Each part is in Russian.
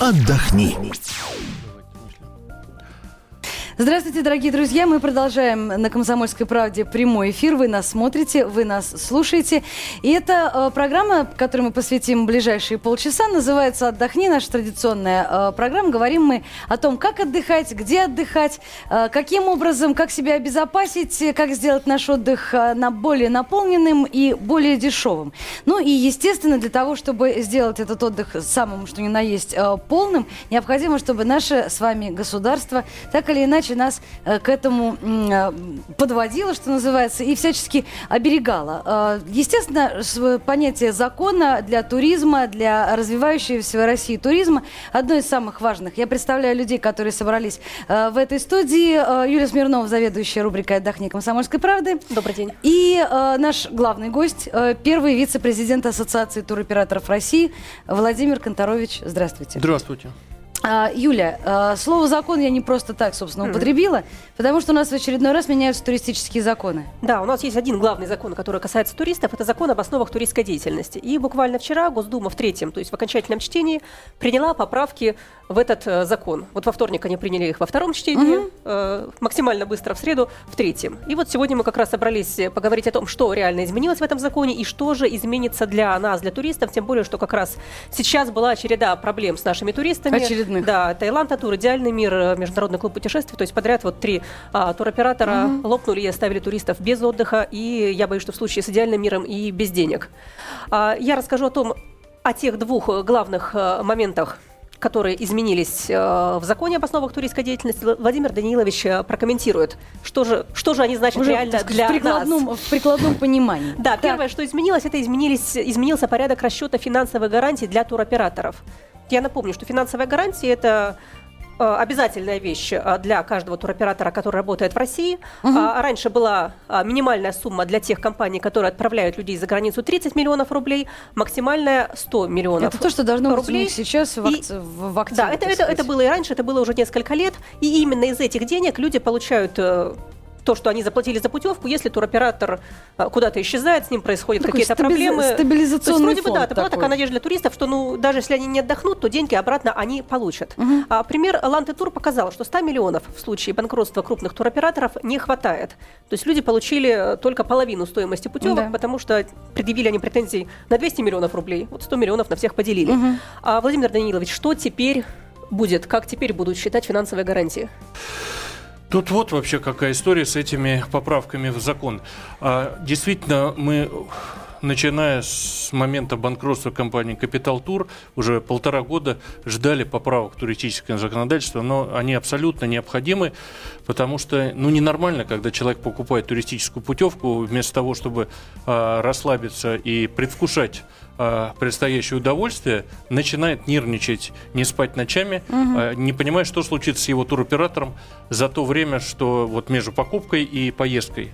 Отдохни. Здравствуйте, дорогие друзья. Мы продолжаем на «Комсомольской правде» прямой эфир. Вы нас смотрите, вы нас слушаете. И эта программа, которой мы посвятим ближайшие полчаса, называется «Отдохни». Наша традиционная программа. Говорим мы о том, как отдыхать, где отдыхать, каким образом, как себя обезопасить, как сделать наш отдых более наполненным и более дешевым. Ну и, естественно, для того, чтобы сделать этот отдых самым, что ни на есть, полным, необходимо, чтобы наше с вами государство так или иначе нас к этому подводило, что называется, и всячески оберегало. Естественно, понятие закона для туризма, для развивающегося России туризма, одно из самых важных. Я представляю людей, которые собрались в этой студии. Юлия Смирнова, заведующая рубрикой «Отдохни» «Комсомольской правды». Добрый день. И наш главный гость, первый вице-президент Ассоциации туроператоров России Владимир Канторович. Здравствуйте. Здравствуйте. Юля, слово «закон» я не просто так, собственно, употребила, потому что у нас в очередной раз меняются туристические законы. Да, у нас есть один главный закон, который касается туристов, это закон об основах туристской деятельности. И буквально вчера Госдума в третьем, то есть в окончательном чтении, приняла поправки в этот закон. Вот во вторник они приняли их во втором чтении, максимально быстро в среду в третьем. И вот сегодня мы как раз собрались поговорить о том, что реально изменилось в этом законе и что же изменится для нас, для туристов, тем более, что как раз сейчас была череда проблем с нашими туристами. Да, Таиланд-Тур, «Идеальный мир», Международный клуб путешествий. То есть подряд вот три туроператора лопнули и оставили туристов без отдыха. И я боюсь, что в случае с «Идеальным миром» и без денег. Я расскажу о тех двух главных моментах, которые изменились в законе об основах туристской деятельности. Владимир Данилович прокомментирует, что же они значат уже реально для нас. В прикладном понимании. Да, так. Первое, что изменилось, это изменился порядок расчета финансовых гарантий для туроператоров. Я напомню, что финансовая гарантия – это обязательная вещь для каждого туроператора, который работает в России. Раньше была минимальная сумма для тех компаний, которые отправляют людей за границу, 30 миллионов рублей, максимальная 100 миллионов рублей. Это то, что должно быть у них сейчас в активе. Да, это было и раньше, это было уже несколько лет. И именно из этих денег люди получают то, что они заплатили за путевку, если туроператор куда-то исчезает, с ним происходят какие-то проблемы. Стабилизационный фонд. Да, это была такая надежда для туристов, что даже если они не отдохнут, то деньги обратно они получат. Пример Ланта-Тур показал, что 100 миллионов в случае банкротства крупных туроператоров не хватает. То есть люди получили только половину стоимости путевок, потому что предъявили они претензии на 200 миллионов рублей, вот 100 миллионов на всех поделили. Владимир Данилович, что теперь будет? Как теперь будут считать финансовые гарантии? Тут вот вообще какая история с этими поправками в закон. Действительно, мы, начиная с момента банкротства компании Capital Tour, уже 1,5 года ждали поправок туристического законодательства, но они абсолютно необходимы, потому что ненормально, когда человек покупает туристическую путевку, вместо того, чтобы расслабиться и предвкушать предстоящее удовольствие, начинает нервничать, не спать ночами, не понимая, что случится с его туроператором за то время, что вот между покупкой и поездкой.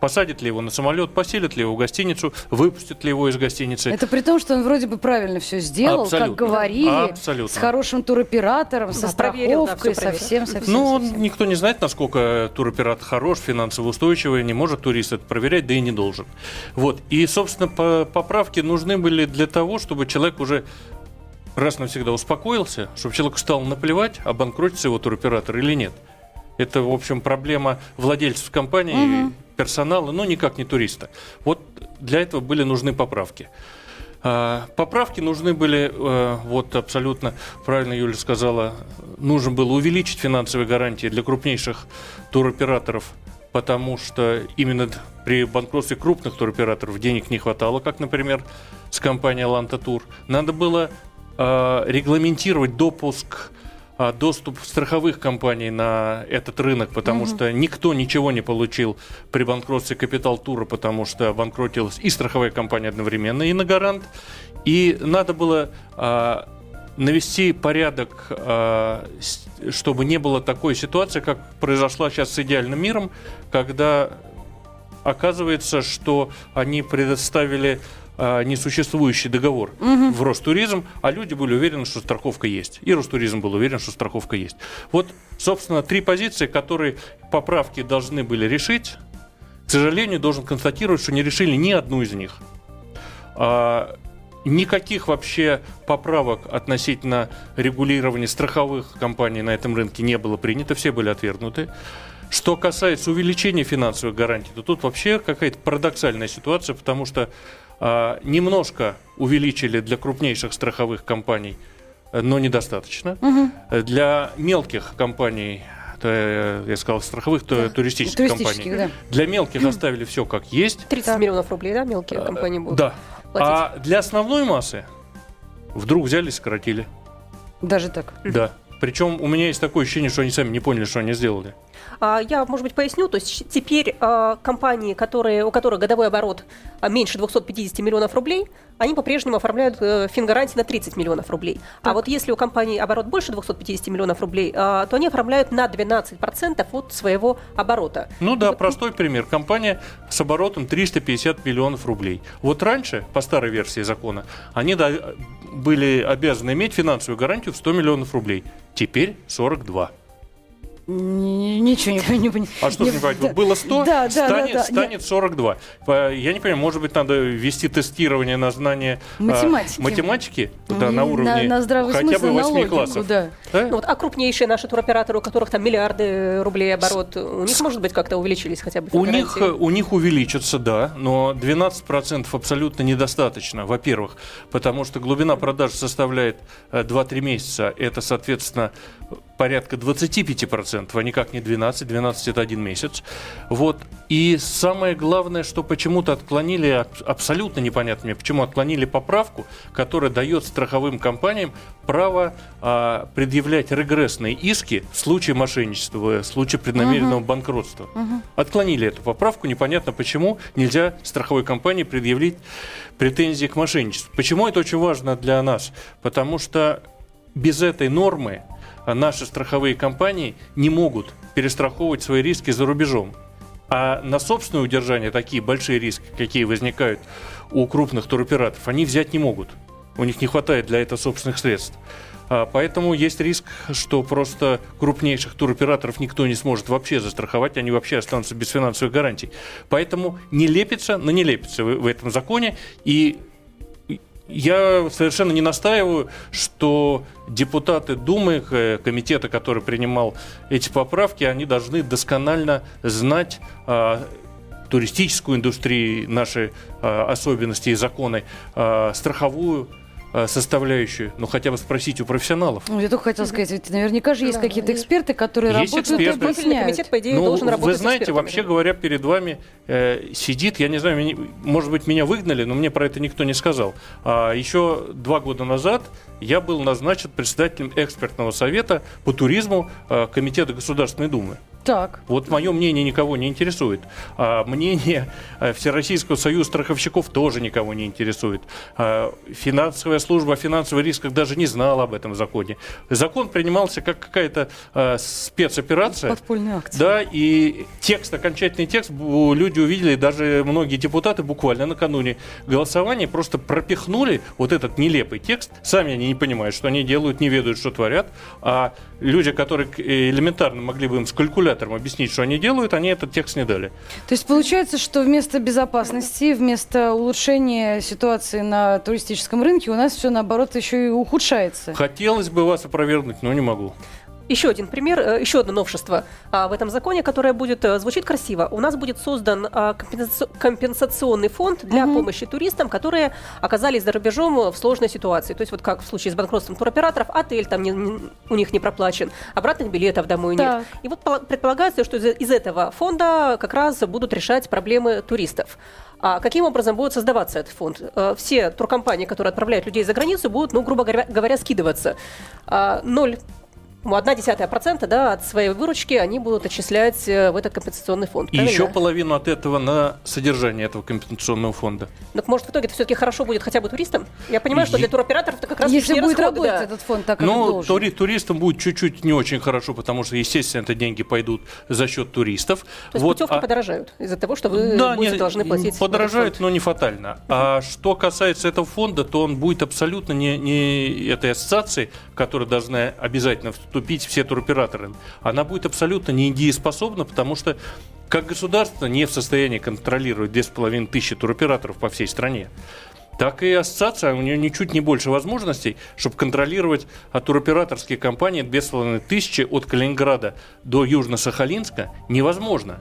Посадят ли его на самолет, поселят ли его в гостиницу, выпустят ли его из гостиницы. Это при том, что он вроде бы правильно все сделал, абсолютно, как говорили, абсолютно, с хорошим туроператором, со страховкой, совсем. Никто не знает, насколько туроператор хорош, финансово устойчивый, не может турист это проверять, да и не должен. Вот. И, собственно, поправки нужны были для того, чтобы человек уже раз навсегда успокоился, чтобы человеку стало наплевать, обанкротится его туроператор или нет. Это, в общем, проблема владельцев компании, персонала, но никак не туриста. Вот для этого были нужны поправки. Поправки нужны были, вот абсолютно правильно Юля сказала, нужно было увеличить финансовые гарантии для крупнейших туроператоров, потому что именно при банкротстве крупных туроператоров денег не хватало, как, например, с компанией «Ланта-Тур». Надо было регламентировать доступ страховых компаний на этот рынок, потому что никто ничего не получил при банкротстве Capital Tour, потому что банкротилась и страховая компания одновременно, и Нагарант. И надо было навести порядок, чтобы не было такой ситуации, как произошла сейчас с «Идеальным миром», когда оказывается, что они предоставили несуществующий договор в Ростуризм, а люди были уверены, что страховка есть. И Ростуризм был уверен, что страховка есть. Вот, собственно, три позиции, которые поправки должны были решить. К сожалению, должен констатировать, что не решили ни одну из них. никаких вообще поправок относительно регулирования страховых компаний на этом рынке не было принято, все были отвергнуты. Что касается увеличения финансовых гарантий, то тут вообще какая-то парадоксальная ситуация, потому что немножко увеличили для крупнейших страховых компаний, но недостаточно. Угу. Для мелких компаний, я сказал страховых, да, туристических компаний, да. Для мелких оставили все как есть. 30 миллионов рублей, да, мелкие компании будут платить? А для основной массы вдруг взяли и сократили. Даже так? Да. Причем у меня есть такое ощущение, что они сами не поняли, что они сделали. Я, может быть, поясню. То есть теперь компании, у которых годовой оборот меньше 250 миллионов рублей, они по-прежнему оформляют фингарантии на 30 миллионов рублей. Так. А вот если у компании оборот больше 250 миллионов рублей, то они оформляют на 12% от своего оборота. Ну да, простой пример. Компания с оборотом 350 миллионов рублей. Вот раньше, по старой версии закона, они были обязаны иметь финансовую гарантию в 100 миллионов рублей. Теперь 42. Ничего не понимаю. А что не понимаю? Было 100, станет 42. Я не понимаю, может быть, надо вести тестирование на знание математики на уровне хотя бы 8 классов. А крупнейшие наши туроператоры, у которых там миллиарды рублей оборот, у них, может быть, как-то увеличились хотя бы финансовые гарантии? У них увеличатся, да, но 12% абсолютно недостаточно, во-первых, потому что глубина продаж составляет 2-3 месяца, это, соответственно, порядка 25%, а никак не 12. 12 – это один месяц. Вот. И самое главное, что почему-то отклонили, абсолютно непонятно мне, почему отклонили поправку, которая дает страховым компаниям право предъявлять регрессные иски в случае мошенничества, в случае преднамеренного банкротства. Отклонили эту поправку, непонятно почему нельзя страховой компании предъявить претензии к мошенничеству. Почему это очень важно для нас? Потому что без этой нормы наши страховые компании не могут перестраховывать свои риски за рубежом. А на собственное удержание такие большие риски, какие возникают у крупных туроператоров, они взять не могут. У них не хватает для этого собственных средств. Поэтому есть риск, что просто крупнейших туроператоров никто не сможет вообще застраховать, они вообще останутся без финансовых гарантий. Поэтому не лепится на не лепится в этом законе. И я совершенно не настаиваю, что депутаты Думы, комитета, который принимал эти поправки, они должны досконально знать туристическую индустрию, наши особенности и законы, страховую составляющую, ну хотя бы спросить у профессионалов. Ну, я только хотела сказать, ведь наверняка же есть какие-то эксперты, которые есть работают и объясняют. Комитет, по идее, должен работать с экспертами. Вы знаете, вообще говоря, перед вами сидит, я не знаю, может быть, меня выгнали, но мне про это никто не сказал. А еще 2 года назад я был назначен председателем экспертного совета по туризму Комитета Государственной Думы. Так. Вот мое мнение никого не интересует. А мнение Всероссийского союза страховщиков тоже никого не интересует. Финансовая служба о финансовых рисках даже не знала об этом законе. Закон принимался как какая-то спецоперация. Подпольная акция. Да, и текст, окончательный текст люди увидели, даже многие депутаты буквально накануне голосования просто пропихнули вот этот нелепый текст. Сами они не понимают, что они делают, не ведают, что творят. А люди, которые элементарно могли бы им с калькулятором объяснить, что они делают, они этот текст не дали. То есть получается, что вместо безопасности, вместо улучшения ситуации на туристическом рынке у нас все, наоборот, еще и ухудшается. Хотелось бы вас опровергнуть, но не могу. Еще один пример, еще одно новшество в этом законе, которое будет звучит красиво. У нас будет создан компенсационный фонд для помощи туристам, которые оказались за рубежом в сложной ситуации. То есть вот как в случае с банкротством туроператоров, отель там у них не проплачен, обратных билетов домой нет. И вот предполагается, что из этого фонда как раз будут решать проблемы туристов. А каким образом будет создаваться этот фонд? Все туркомпании, которые отправляют людей за границу, будут, ну, грубо говоря, скидываться. 0,1% от своей выручки они будут отчислять в этот компенсационный фонд. Правильно? И еще половину от этого на содержание этого компенсационного фонда. Так может в итоге это все-таки хорошо будет хотя бы туристам? Я понимаю, что для туроператоров это как раз если будет расходы, работать этот фонд так, как должен. Но туристам будет чуть-чуть не очень хорошо, потому что, естественно, это деньги пойдут за счет туристов. То есть путевки подорожают из-за того, что вы должны платить. Подорожают, но не фатально. А что касается этого фонда, то он будет абсолютно не этой ассоциации, которая должна обязательно вступить все туроператоры. Она будет абсолютно недееспособна, потому что как государство не в состоянии контролировать 2,5 тысячи туроператоров по всей стране. так и ассоциация, у нее ничуть не больше возможностей, чтобы контролировать туроператорские компании. 2500 от Калининграда до Южно-Сахалинска невозможно.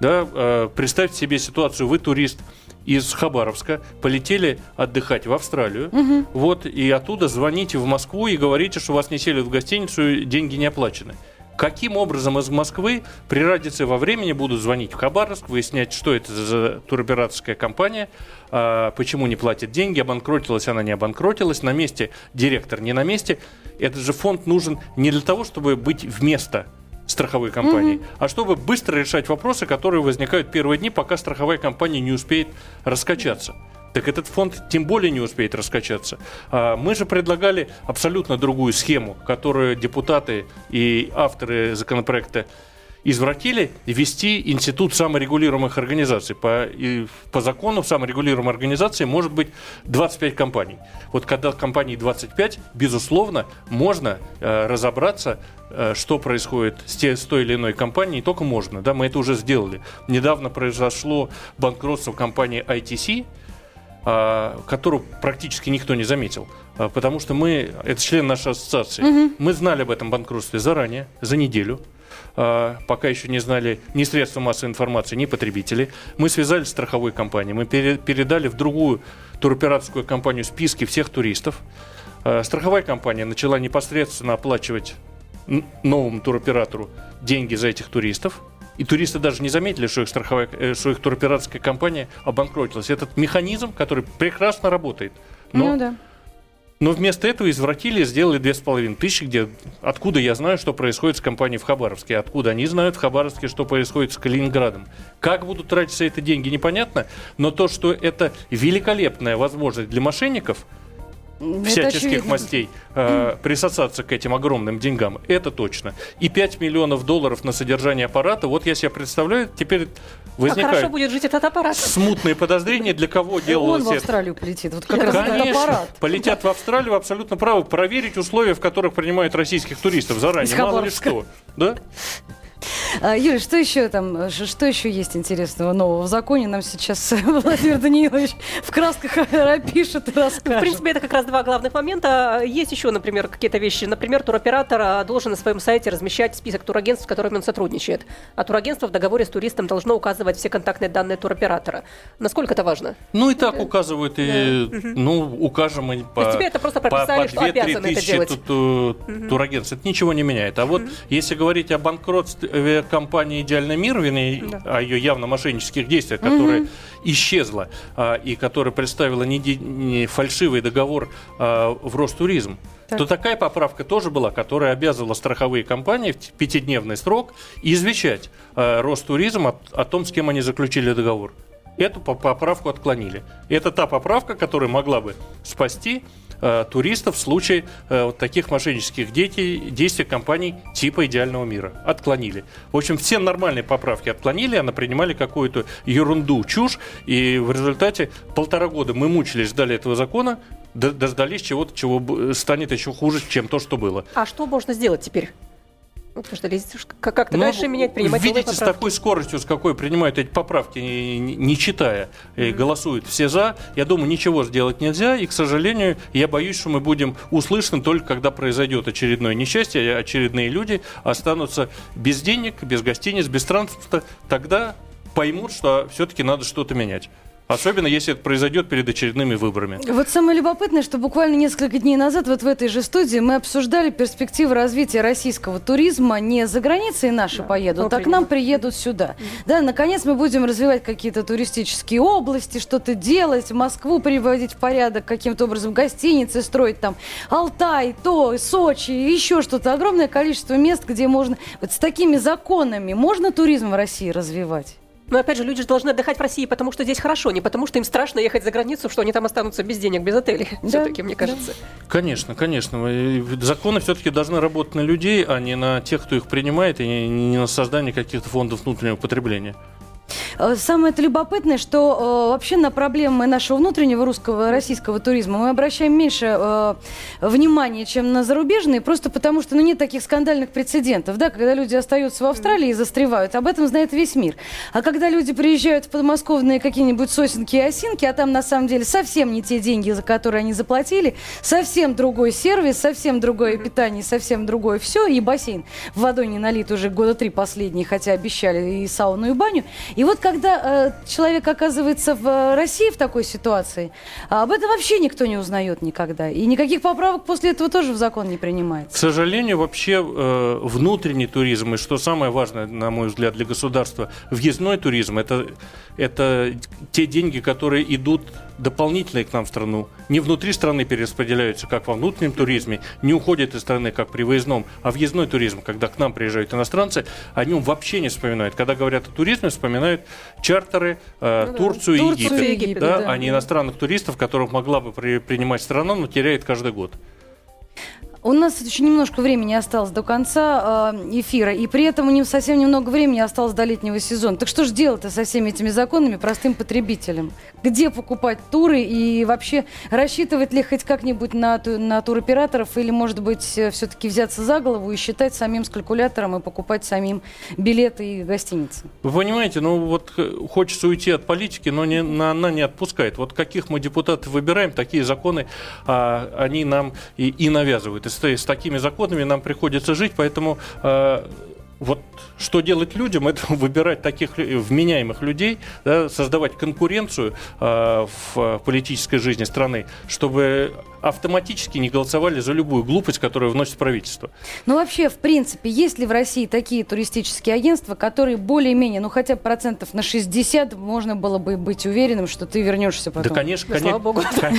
Да, представьте себе ситуацию, вы турист из Хабаровска, полетели отдыхать в Австралию, угу. Вот, и оттуда звоните в Москву и говорите, что вас не селят в гостиницу и деньги не оплачены. Каким образом из Москвы при разнице во времени будут звонить в Хабаровск, выяснять, что это за туроператорская компания, почему не платит деньги, обанкротилась она, не обанкротилась, на месте директор, не на месте. Этот же фонд нужен не для того, чтобы быть вместо страховой компании, mm-hmm. а чтобы быстро решать вопросы, которые возникают первые дни, пока страховая компания не успеет раскачаться. Так этот фонд тем более не успеет раскачаться. Мы же предлагали абсолютно другую схему, которую депутаты и авторы законопроекта извратили, ввести институт саморегулируемых организаций. По закону саморегулируемой организации может быть 25 компаний. Вот когда компаний 25, безусловно, можно разобраться, что происходит с той или иной компанией, не только можно, да, мы это уже сделали. Недавно произошло банкротство компании ITC, которую практически никто не заметил, потому что мы, это член нашей ассоциации, угу. мы знали об этом банкротстве заранее, за неделю, пока еще не знали ни средства массовой информации, ни потребители. Мы связались с страховой компанией, мы передали в другую туроператорскую компанию списки всех туристов. Страховая компания начала непосредственно оплачивать новому туроператору деньги за этих туристов. И туристы даже не заметили, что их туроператорская компания обанкротилась. Этот механизм, который прекрасно работает. Но, ну, да. но вместо этого извратили и сделали 2500, откуда я знаю, что происходит с компанией в Хабаровске, откуда они знают в Хабаровске, что происходит с Калининградом. Как будут тратиться эти деньги, непонятно. Но то, что это великолепная возможность для мошенников всяческих мастей присосаться к этим огромным деньгам, это точно. И 5 миллионов долларов на содержание аппарата, вот я себе представляю, теперь возникают хорошо будет жить этот аппарат. Смутные подозрения, для кого делалось это. Он в Австралию полетит, вот как раз этот аппарат. Полетят в Австралию, абсолютно правы, проверить условия, в которых принимают российских туристов заранее, мало ли что. Да? Юля, что еще есть интересного нового в законе? Нам сейчас Владимир Данилович в красках опишет и расскажет. В принципе, это как раз два главных момента. Есть еще, например, какие-то вещи. Например, туроператор должен на своем сайте размещать список турагентств, с которыми он сотрудничает. А турагентство в договоре с туристом должно указывать все контактные данные туроператора. Насколько это важно? Ну и так указывают, и укажем и по 2-3 тысячи турагентств. Это ничего не меняет. А вот если говорить о банкротстве компании «Идеальный мир», вернее, о ее явно мошеннических действиях, которая исчезла и которая представила не фальшивый договор в Ростуризм, то такая поправка тоже была, которая обязывала страховые компании в 5-дневный срок извещать Ростуризм о том, с кем они заключили договор. Эту поправку отклонили. Это та поправка, которая могла бы спасти туристов в случае вот таких мошеннических действий компаний типа «Идеального мира». Отклонили. В общем, все нормальные поправки отклонили, а принимали какую-то ерунду, чушь. И в результате 1,5 года мы мучились, ждали этого закона, дождались чего-то, чего станет еще хуже, чем то, что было. А что можно сделать теперь? Потому что как-то дальше менять, принимать новые поправки. Видите, с такой скоростью, с какой принимают эти поправки, не читая, голосуют все за, я думаю, ничего сделать нельзя. И, к сожалению, я боюсь, что мы будем услышаны только когда произойдет очередное несчастье, очередные люди останутся без денег, без гостиниц, без транспорта. Тогда поймут, что все-таки надо что-то менять. Особенно, если это произойдет перед очередными выборами. Вот самое любопытное, что буквально несколько дней назад вот в этой же студии мы обсуждали перспективы развития российского туризма. Не за границей наши поедут, а к нам приедут сюда. Да, наконец мы будем развивать какие-то туристические области, что-то делать, Москву приводить в порядок, каким-то образом гостиницы строить, там Алтай, Сочи, еще что-то. Огромное количество мест, где можно... Вот с такими законами можно туризм в России развивать? Но, опять же, люди же должны отдыхать в России, потому что здесь хорошо, не потому что им страшно ехать за границу, что они там останутся без денег, без отелей, все-таки, мне кажется. Конечно, конечно. Законы все-таки должны работать на людей, а не на тех, кто их принимает, и не на создание каких-то фондов внутреннего потребления. Самое любопытное, что вообще на проблемы нашего внутреннего русского, российского туризма мы обращаем меньше внимания, чем на зарубежные, просто потому что нет таких скандальных прецедентов, да, когда люди остаются в Австралии и застревают, об этом знает весь мир. А когда люди приезжают в подмосковные какие-нибудь сосенки и осинки, а там на самом деле совсем не те деньги, за которые они заплатили, совсем другой сервис, совсем другое питание, совсем другое все, и бассейн водой не налит уже года 3 последние, хотя обещали и сауну, и баню. И вот когда человек оказывается в России в такой ситуации, об этом вообще никто не узнает никогда. И никаких поправок после этого тоже в закон не принимается. К сожалению, вообще внутренний туризм, и что самое важное, на мой взгляд, для государства, въездной туризм, это те деньги, которые идут дополнительные к нам в страну. Не внутри страны перераспределяются, как во внутреннем туризме, не уходят из страны, как при выездном, а въездной туризм, когда к нам приезжают иностранцы, о нем вообще не вспоминают. Когда говорят о туризме, вспоминают чартеры, Турцию и Египет, да, а не иностранных туристов, которых могла бы принимать страна, но теряет каждый год. У нас еще немножко времени осталось до конца эфира, и при этом у него совсем немного времени осталось до летнего сезона. Так что же делать-то со всеми этими законами простым потребителям? Где покупать туры и вообще рассчитывать ли хоть как-нибудь на туроператоров, или, может быть, все-таки взяться за голову и считать самим с калькулятором и покупать самим билеты и гостиницы? Вы понимаете, ну вот хочется уйти от политики, но она не отпускает. Вот каких мы депутатов выбираем, такие законы они нам и навязывают. С такими законами нам приходится жить, поэтому вот что делать людям, это выбирать таких вменяемых людей, да, создавать конкуренцию в политической жизни страны, чтобы автоматически не голосовали за любую глупость, которую вносит правительство. Ну вообще, в принципе, есть ли в России такие туристические агентства, которые более-менее, ну хотя бы 60% можно было бы быть уверенным, что ты вернешься потом? Да, конечно, да,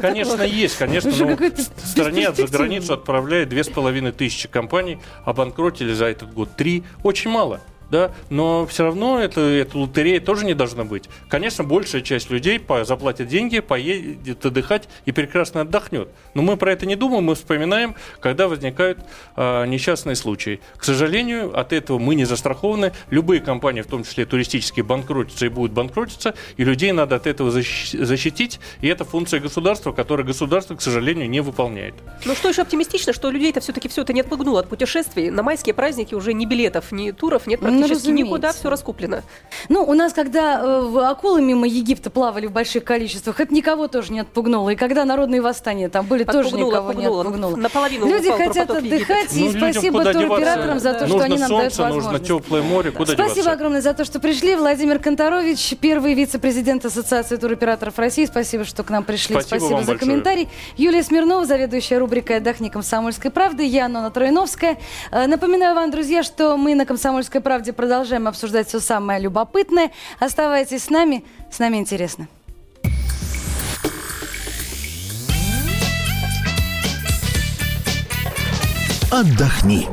конечно, есть. Конечно, стране за границу отправляет 2500 компаний, обанкротили за этот год 3. Очень мало. Да, но все равно эта лотерея тоже не должна быть. Конечно, большая часть людей заплатит деньги, поедет отдыхать и прекрасно отдохнет. Но мы про это не думаем, мы вспоминаем, когда возникают несчастные случаи. К сожалению, от этого мы не застрахованы. Любые компании, в том числе туристические, банкротятся и будут банкротиться, и людей надо от этого защитить. И это функция государства, которую государство, к сожалению, не выполняет. Ну что еще оптимистично, что людей-то все-таки все это не отпугнуло от путешествий. На майские праздники уже ни билетов, ни туров, нет практически. Практически никуда, все раскуплено. Ну, у нас, когда акулы мимо Египта плавали в больших количествах, это никого тоже не отпугнуло. И когда народные восстания там были, тоже никого не отпугнуло. Наполовину люди хотят отдыхать, и спасибо туроператорам за то, что они нам дают возможность. Нужно теплое море, куда деваться. Спасибо огромное за то, что пришли. Владимир Канторович, первый вице-президент Ассоциации туроператоров России. Спасибо, что к нам пришли. Спасибо за комментарий. Юлия Смирнова, заведующая рубрикой «Отдохни, Комсомольской правды». Я, Нона Трояновская. Напоминаю вам, друзья, что мы на «Комсомольской правде» продолжаем обсуждать все самое любопытное. Оставайтесь с нами интересно. Отдохни.